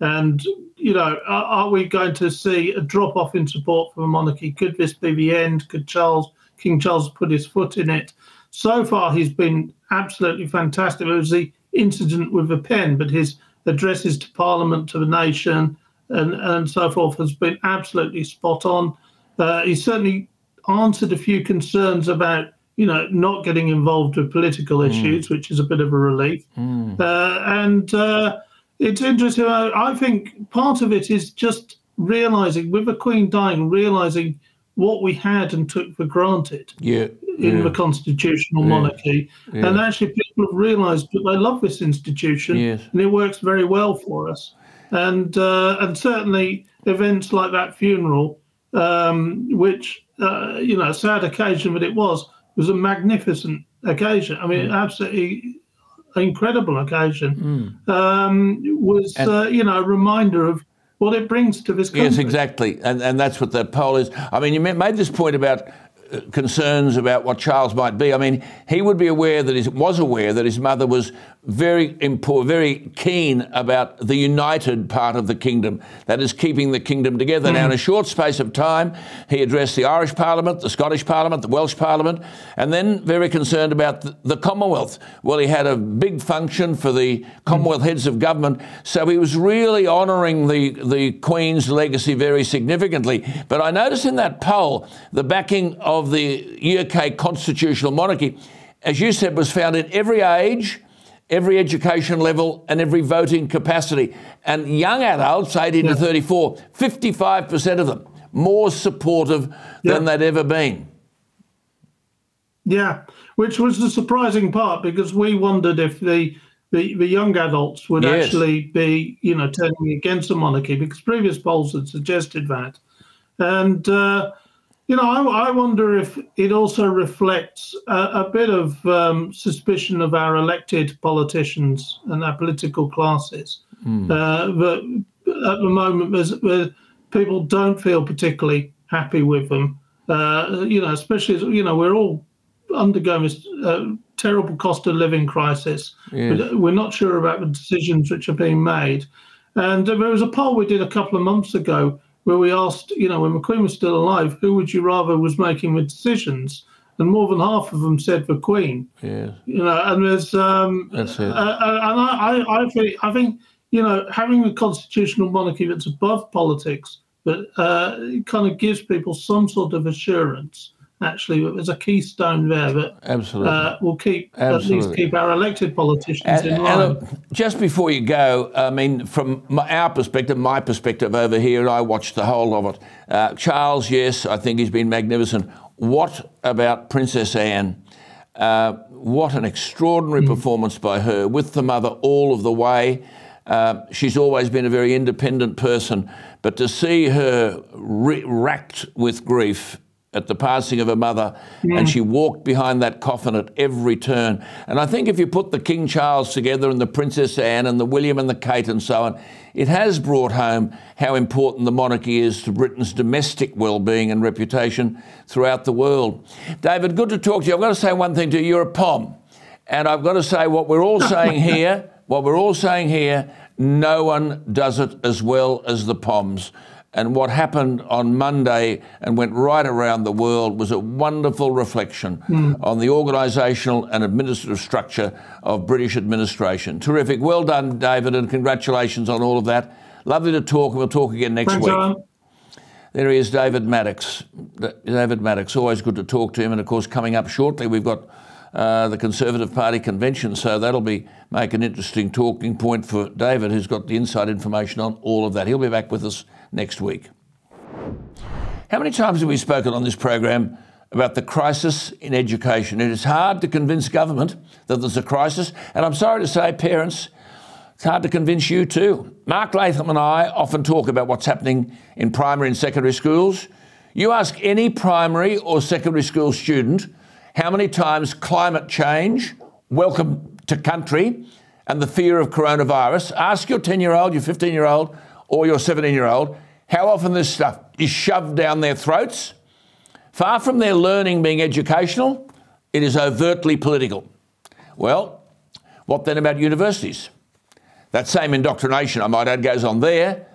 And, you know, are, are we going to see a drop-off in support for the monarchy? Could this be the end? Could Charles... King Charles put his foot in it. So far, he's been absolutely fantastic. It was the incident with the pen, but his addresses to Parliament, to the nation, and, and so forth has been absolutely spot on. Uh, he certainly answered a few concerns about, you know, not getting involved with political mm. issues, which is a bit of a relief. Mm. Uh, and uh, it's interesting. I, I think part of it is just realising, with the Queen dying, realising what we had and took for granted yeah, in yeah. the constitutional yeah, monarchy. Yeah. And actually people have realised that they love this institution yes. and it works very well for us. And uh, and certainly events like that funeral, um, which, uh, you know, a sad occasion, but it was, was a magnificent occasion. I mean, yeah. absolutely incredible occasion. Mm. Um, was, and- uh, you know, a reminder of what it brings to this country. Yes, exactly, and and that's what the poll is. I mean, you made this point about uh, concerns about what Charles might be. I mean, he would be aware that he was aware that his mother was very important, very keen about the united part of the kingdom, that is, keeping the kingdom together. Mm. Now, in a short space of time, he addressed the Irish Parliament, the Scottish Parliament, the Welsh Parliament, and then very concerned about the, the Commonwealth. Well, he had a big function for the Commonwealth heads of government, so he was really honouring the, the Queen's legacy very significantly. But I noticed in that poll, the backing of the U K constitutional monarchy, as you said, was found in every age, every education level and every voting capacity. And young adults, eighteen to thirty-four, fifty-five percent of them more supportive yeah. than they'd ever been. Yeah, which was the surprising part, because we wondered if the the, the young adults would yes. actually be, you know, turning against the monarchy, because previous polls had suggested that. And, uh, you know, I, I wonder if it also reflects a, a bit of um, suspicion of our elected politicians and our political classes. Mm. Uh, but at the moment, there's, there's, people don't feel particularly happy with them. Uh, you know, especially, you know, we're all undergoing this uh, terrible cost of living crisis. Yeah. We're not sure about the decisions which are being made. And there was a poll we did a couple of months ago where we asked, you know, when the Queen was still alive, who would you rather was making the decisions? And more than half of them said the Queen. Yeah. You know, and there's, um, That's it. Uh, and I, I, I, think, I think, you know, having a constitutional monarchy that's above politics, but uh, it kind of gives people some sort of assurance, actually, that there's a keystone there that Absolutely. Uh, will keep Absolutely. at least keep our elected politicians and, in line. Look, just before you go, I mean, from my, our perspective, my perspective over here, and I watched the whole of it. Uh, Charles, yes, I think he's been magnificent. What about Princess Anne? Uh, what an extraordinary mm. performance by her, with the mother all of the way. Uh, she's always been a very independent person, but to see her re- racked with grief at the passing of her mother, yeah. and she walked behind that coffin at every turn. And I think if you put the King Charles together and the Princess Anne and the William and the Kate and so on, it has brought home how important the monarchy is to Britain's domestic well-being and reputation throughout the world. David, good to talk to you. I've got to say one thing to you. You're a P O M. And I've got to say what we're all saying here, What we're all saying here, no one does it as well as the P O Ms. And what happened on Monday and went right around the world was a wonderful reflection mm. on the organisational and administrative structure of British administration. Terrific. Well done, David, and congratulations on all of that. Lovely to talk, and we'll talk again next Thanks, week. John. There he is, David Maddox. David Maddox, always good to talk to him. And, of course, coming up shortly, we've got Uh, the Conservative Party convention, so that'll be make an interesting talking point for David, who's got the inside information on all of that. He'll be back with us next week. How many times have we spoken on this program about the crisis in education? It is hard to convince government that there's a crisis, and I'm sorry to say, parents, it's hard to convince you too. Mark Latham and I often talk about what's happening in primary and secondary schools. You ask any primary or secondary school student how many times climate change, welcome to country, and the fear of coronavirus. Ask your ten-year-old, your fifteen-year-old, or your seventeen-year-old how often this stuff is shoved down their throats. Far from their learning being educational, it is overtly political. Well, what then about universities? That same indoctrination, I might add, goes on there.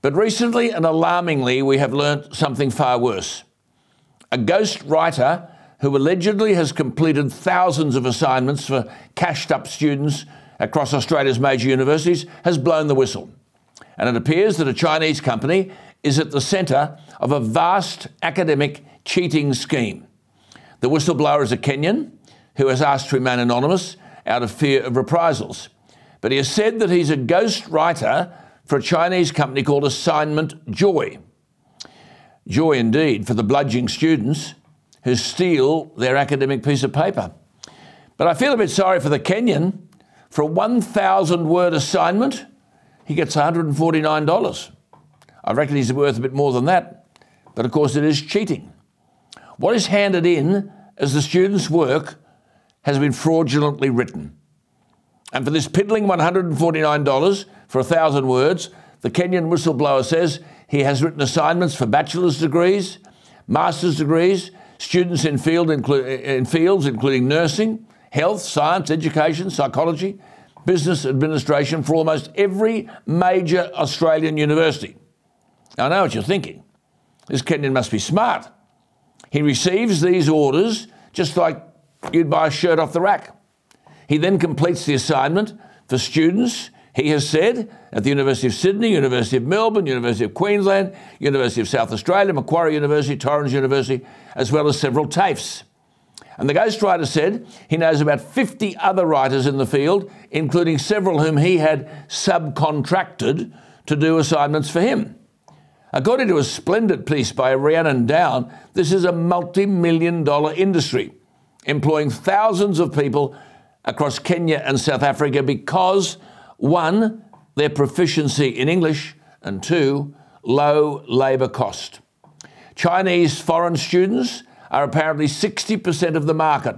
But recently and alarmingly, we have learnt something far worse. A ghost writer who allegedly has completed thousands of assignments for cashed-up students across Australia's major universities, has blown the whistle. And it appears that a Chinese company is at the centre of a vast academic cheating scheme. The whistleblower is a Kenyan who has asked to remain anonymous out of fear of reprisals. But he has said that he's a ghost writer for a Chinese company called Assignment Joy. Joy indeed for the bludgeoning students who steal their academic piece of paper. But I feel a bit sorry for the Kenyan. For a one thousand word assignment, he gets one hundred forty-nine dollars. I reckon he's worth a bit more than that, but of course it is cheating. What is handed in as the student's work has been fraudulently written. And for this piddling one hundred forty-nine dollars for one thousand words, the Kenyan whistleblower says he has written assignments for bachelor's degrees, master's degrees, students in, field inclu- in fields including nursing, health, science, education, psychology, business administration for almost every major Australian university. Now, I know what you're thinking. This Kenyan must be smart. He receives these orders just like you'd buy a shirt off the rack. He then completes the assignment for students, he has said, at the University of Sydney, University of Melbourne, University of Queensland, University of South Australia, Macquarie University, Torrens University, as well as several TAFEs. And the Ghost Writer said he knows about fifty other writers in the field, including several whom he had subcontracted to do assignments for him. According to a splendid piece by Rhiannon Down, this is a multi-million dollar industry, employing thousands of people across Kenya and South Africa because, one, their proficiency in English, and two, low labour cost. Chinese foreign students are apparently sixty percent of the market,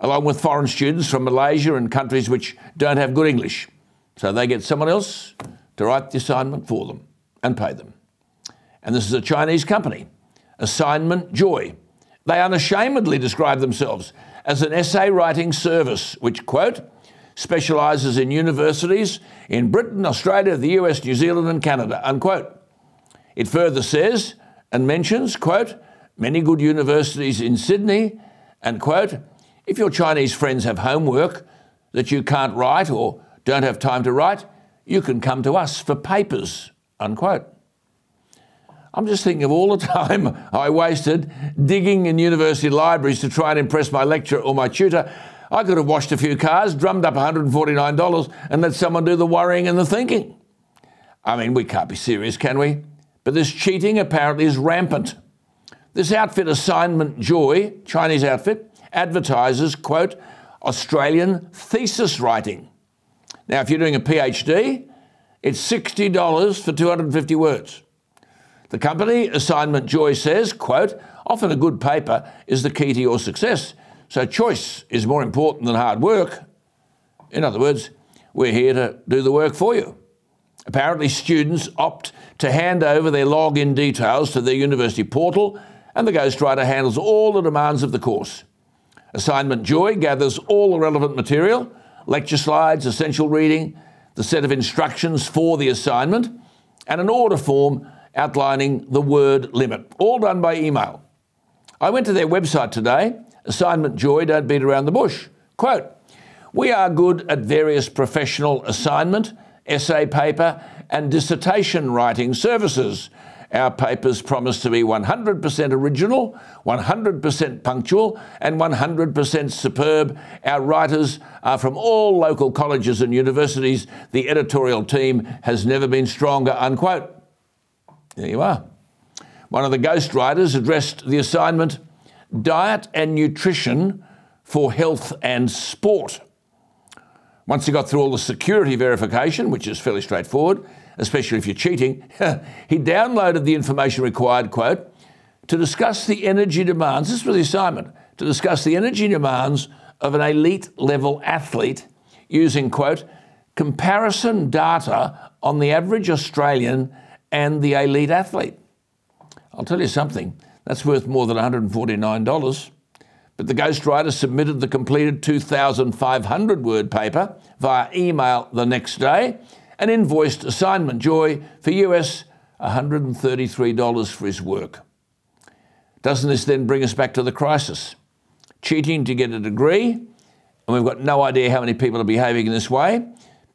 along with foreign students from Malaysia and countries which don't have good English. So they get someone else to write the assignment for them and pay them. And this is a Chinese company, Assignment Joy. They unashamedly describe themselves as an essay writing service, which, quote, specialises in universities in Britain, Australia, the U S, New Zealand and Canada, unquote. It further says and mentions, quote, many good universities in Sydney, and quote, if your Chinese friends have homework that you can't write or don't have time to write, you can come to us for papers, unquote. I'm just thinking of all the time I wasted digging in university libraries to try and impress my lecturer or my tutor. I could have washed a few cars, drummed up one hundred forty-nine dollars and let someone do the worrying and the thinking. I mean, we can't be serious, can we? But this cheating apparently is rampant. This outfit, Assignment Joy, Chinese outfit, advertises, quote, Australian thesis writing. Now, if you're doing a PhD, it's sixty dollars for two hundred fifty words. The company, Assignment Joy, says, quote, often a good paper is the key to your success, so choice is more important than hard work. In other words, we're here to do the work for you. Apparently, students opt to hand over their login details to their university portal, and the ghostwriter handles all the demands of the course. Assignment Joy gathers all the relevant material, lecture slides, essential reading, the set of instructions for the assignment, and an order form outlining the word limit, all done by email. I went to their website today, Assignment Joy, don't beat around the bush. Quote, we are good at various professional assignment, essay paper and dissertation writing services. Our papers promise to be one hundred percent original, one hundred percent punctual and one hundred percent superb. Our writers are from all local colleges and universities. The editorial team has never been stronger, unquote. There you are. One of the ghostwriters addressed the assignment, Diet and Nutrition for Health and Sport. Once he got through all the security verification, which is fairly straightforward, especially if you're cheating, he downloaded the information required, quote, to discuss the energy demands, this was the assignment, to discuss the energy demands of an elite level athlete using, quote, comparison data on the average Australian and the elite athlete. I'll tell you something, that's worth more than one hundred forty-nine dollars. But the ghostwriter submitted the completed two thousand five hundred word paper via email the next day and invoiced Assignment Joy for U S one hundred thirty-three dollars for his work. Doesn't this then bring us back to the crisis? Cheating to get a degree, and we've got no idea how many people are behaving in this way,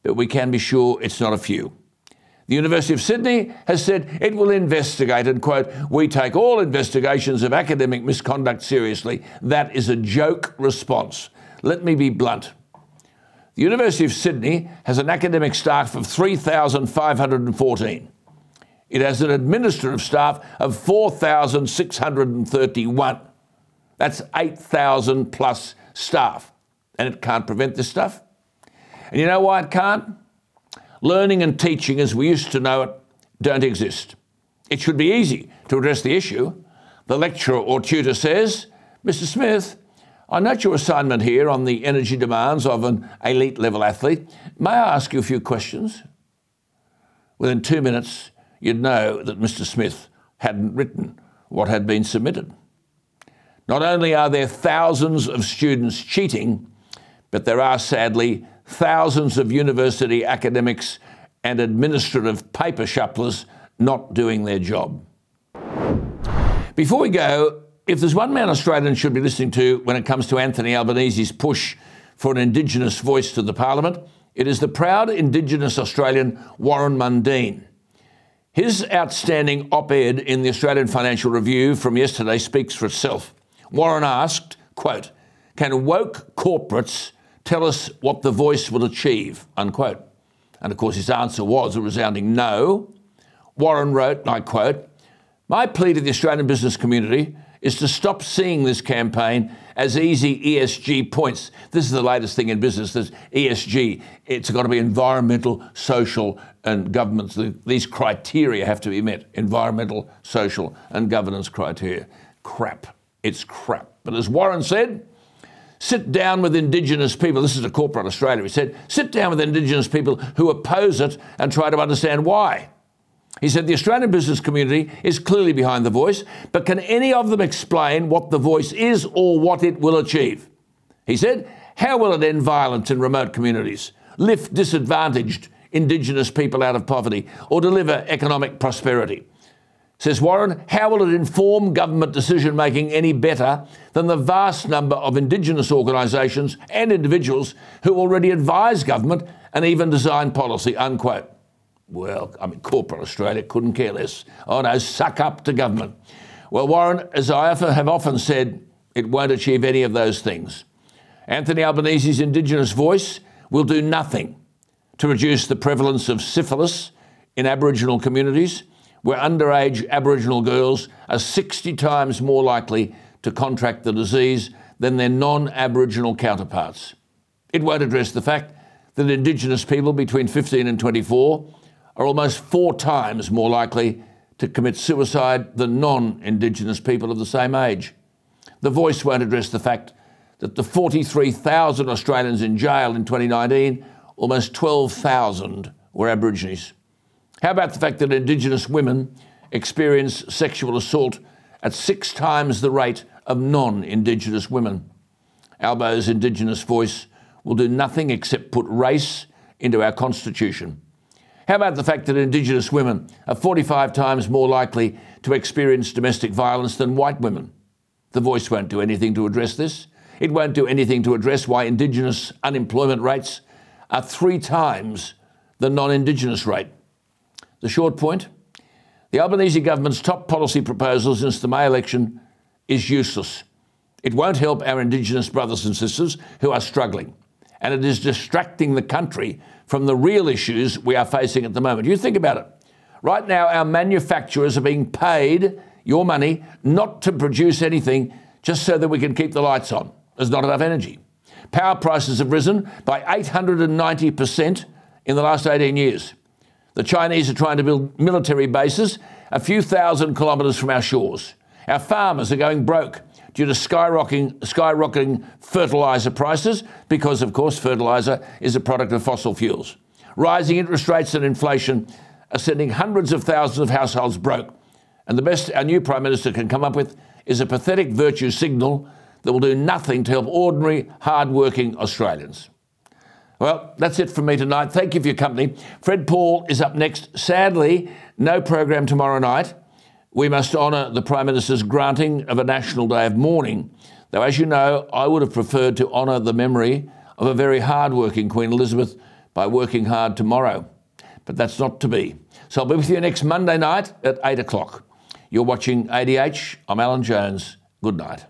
but we can be sure it's not a few. The University of Sydney has said it will investigate and, quote, we take all investigations of academic misconduct seriously. That is a joke response. Let me be blunt. The University of Sydney has an academic staff of three thousand five hundred fourteen. It has an administrative staff of four thousand six hundred thirty-one. That's eight thousand plus staff. And it can't prevent this stuff. And you know why it can't? Learning and teaching as we used to know it don't exist. It should be easy to address the issue. The lecturer or tutor says, Mister Smith, I note your assignment here on the energy demands of an elite level athlete. May I ask you a few questions? Within two minutes, you'd know that Mister Smith hadn't written what had been submitted. Not only are there thousands of students cheating, but there are sadly thousands of university academics and administrative paper shufflers not doing their job. Before we go, if there's one man Australians should be listening to when it comes to Anthony Albanese's push for an Indigenous voice to the Parliament, it is the proud Indigenous Australian Warren Mundine. His outstanding op-ed in the Australian Financial Review from yesterday speaks for itself. Warren asked, quote, can woke corporates tell us what the voice will achieve, unquote. And of course, his answer was a resounding no. Warren wrote, and I quote, my plea to the Australian business community is to stop seeing this campaign as easy E S G points. This is the latest thing in business, this E S G. It's got to be environmental, social and governance. These criteria have to be met, environmental, social and governance criteria. Crap, it's crap. But as Warren said, sit down with Indigenous people. This is a corporate Australia. He said, sit down with Indigenous people who oppose it and try to understand why. He said, the Australian business community is clearly behind the voice, but can any of them explain what the voice is or what it will achieve? He said, how will it end violence in remote communities, lift disadvantaged Indigenous people out of poverty, or deliver economic prosperity? Says Warren, how will it inform government decision making any better than the vast number of Indigenous organisations and individuals who already advise government and even design policy, unquote. Well, I mean, corporate Australia couldn't care less. Oh no, suck up to government. Well, Warren, as I have often said, it won't achieve any of those things. Anthony Albanese's Indigenous voice will do nothing to reduce the prevalence of syphilis in Aboriginal communities, where underage Aboriginal girls are sixty times more likely to contract the disease than their non-Aboriginal counterparts. It won't address the fact that Indigenous people between fifteen and twenty-four are almost four times more likely to commit suicide than non-Indigenous people of the same age. The voice won't address the fact that the forty-three thousand Australians in jail in twenty nineteen, almost twelve thousand were Aborigines. How about the fact that Indigenous women experience sexual assault at six times the rate of non-Indigenous women? Albo's Indigenous voice will do nothing except put race into our constitution. How about the fact that Indigenous women are forty-five times more likely to experience domestic violence than white women? The voice won't do anything to address this. It won't do anything to address why Indigenous unemployment rates are three times the non-Indigenous rate. The short point, the Albanese government's top policy proposal since the May election is useless. It won't help our Indigenous brothers and sisters who are struggling. And it is distracting the country from the real issues we are facing at the moment. You think about it. Right now, our manufacturers are being paid, your money, not to produce anything just so that we can keep the lights on. There's not enough energy. Power prices have risen by eight hundred ninety percent in the last eighteen years. The Chinese are trying to build military bases a few thousand kilometres from our shores. Our farmers are going broke due to skyrocketing, skyrocketing fertiliser prices because, of course, fertiliser is a product of fossil fuels. Rising interest rates and inflation are sending hundreds of thousands of households broke. And the best our new Prime Minister can come up with is a pathetic virtue signal that will do nothing to help ordinary, hard-working Australians. Well, that's it from me tonight. Thank you for your company. Fred Paul is up next. Sadly, no program tomorrow night. We must honour the Prime Minister's granting of a National Day of Mourning. Though, as you know, I would have preferred to honour the memory of a very hard-working Queen Elizabeth by working hard tomorrow. But that's not to be. So I'll be with you next Monday night at eight o'clock. You're watching A D H. I'm Alan Jones. Good night.